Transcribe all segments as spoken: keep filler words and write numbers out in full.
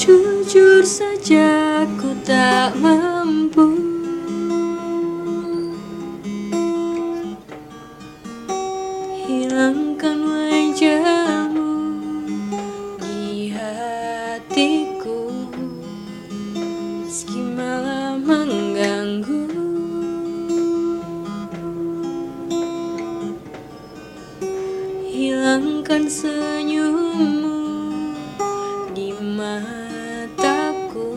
Jujur saja ku tak mampu hilangkan wajahmu di hatiku, meski malam mengganggu. Hilangkan senyummu di mata, ku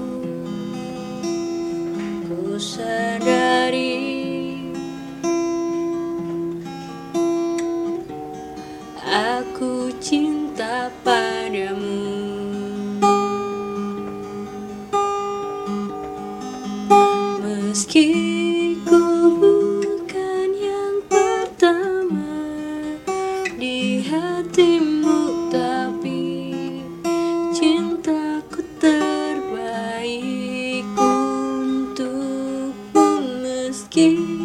sadari aku cinta padamu. Meski ku bukan yang pertama di hatimu, tapi cintaku terbaik. Thank you.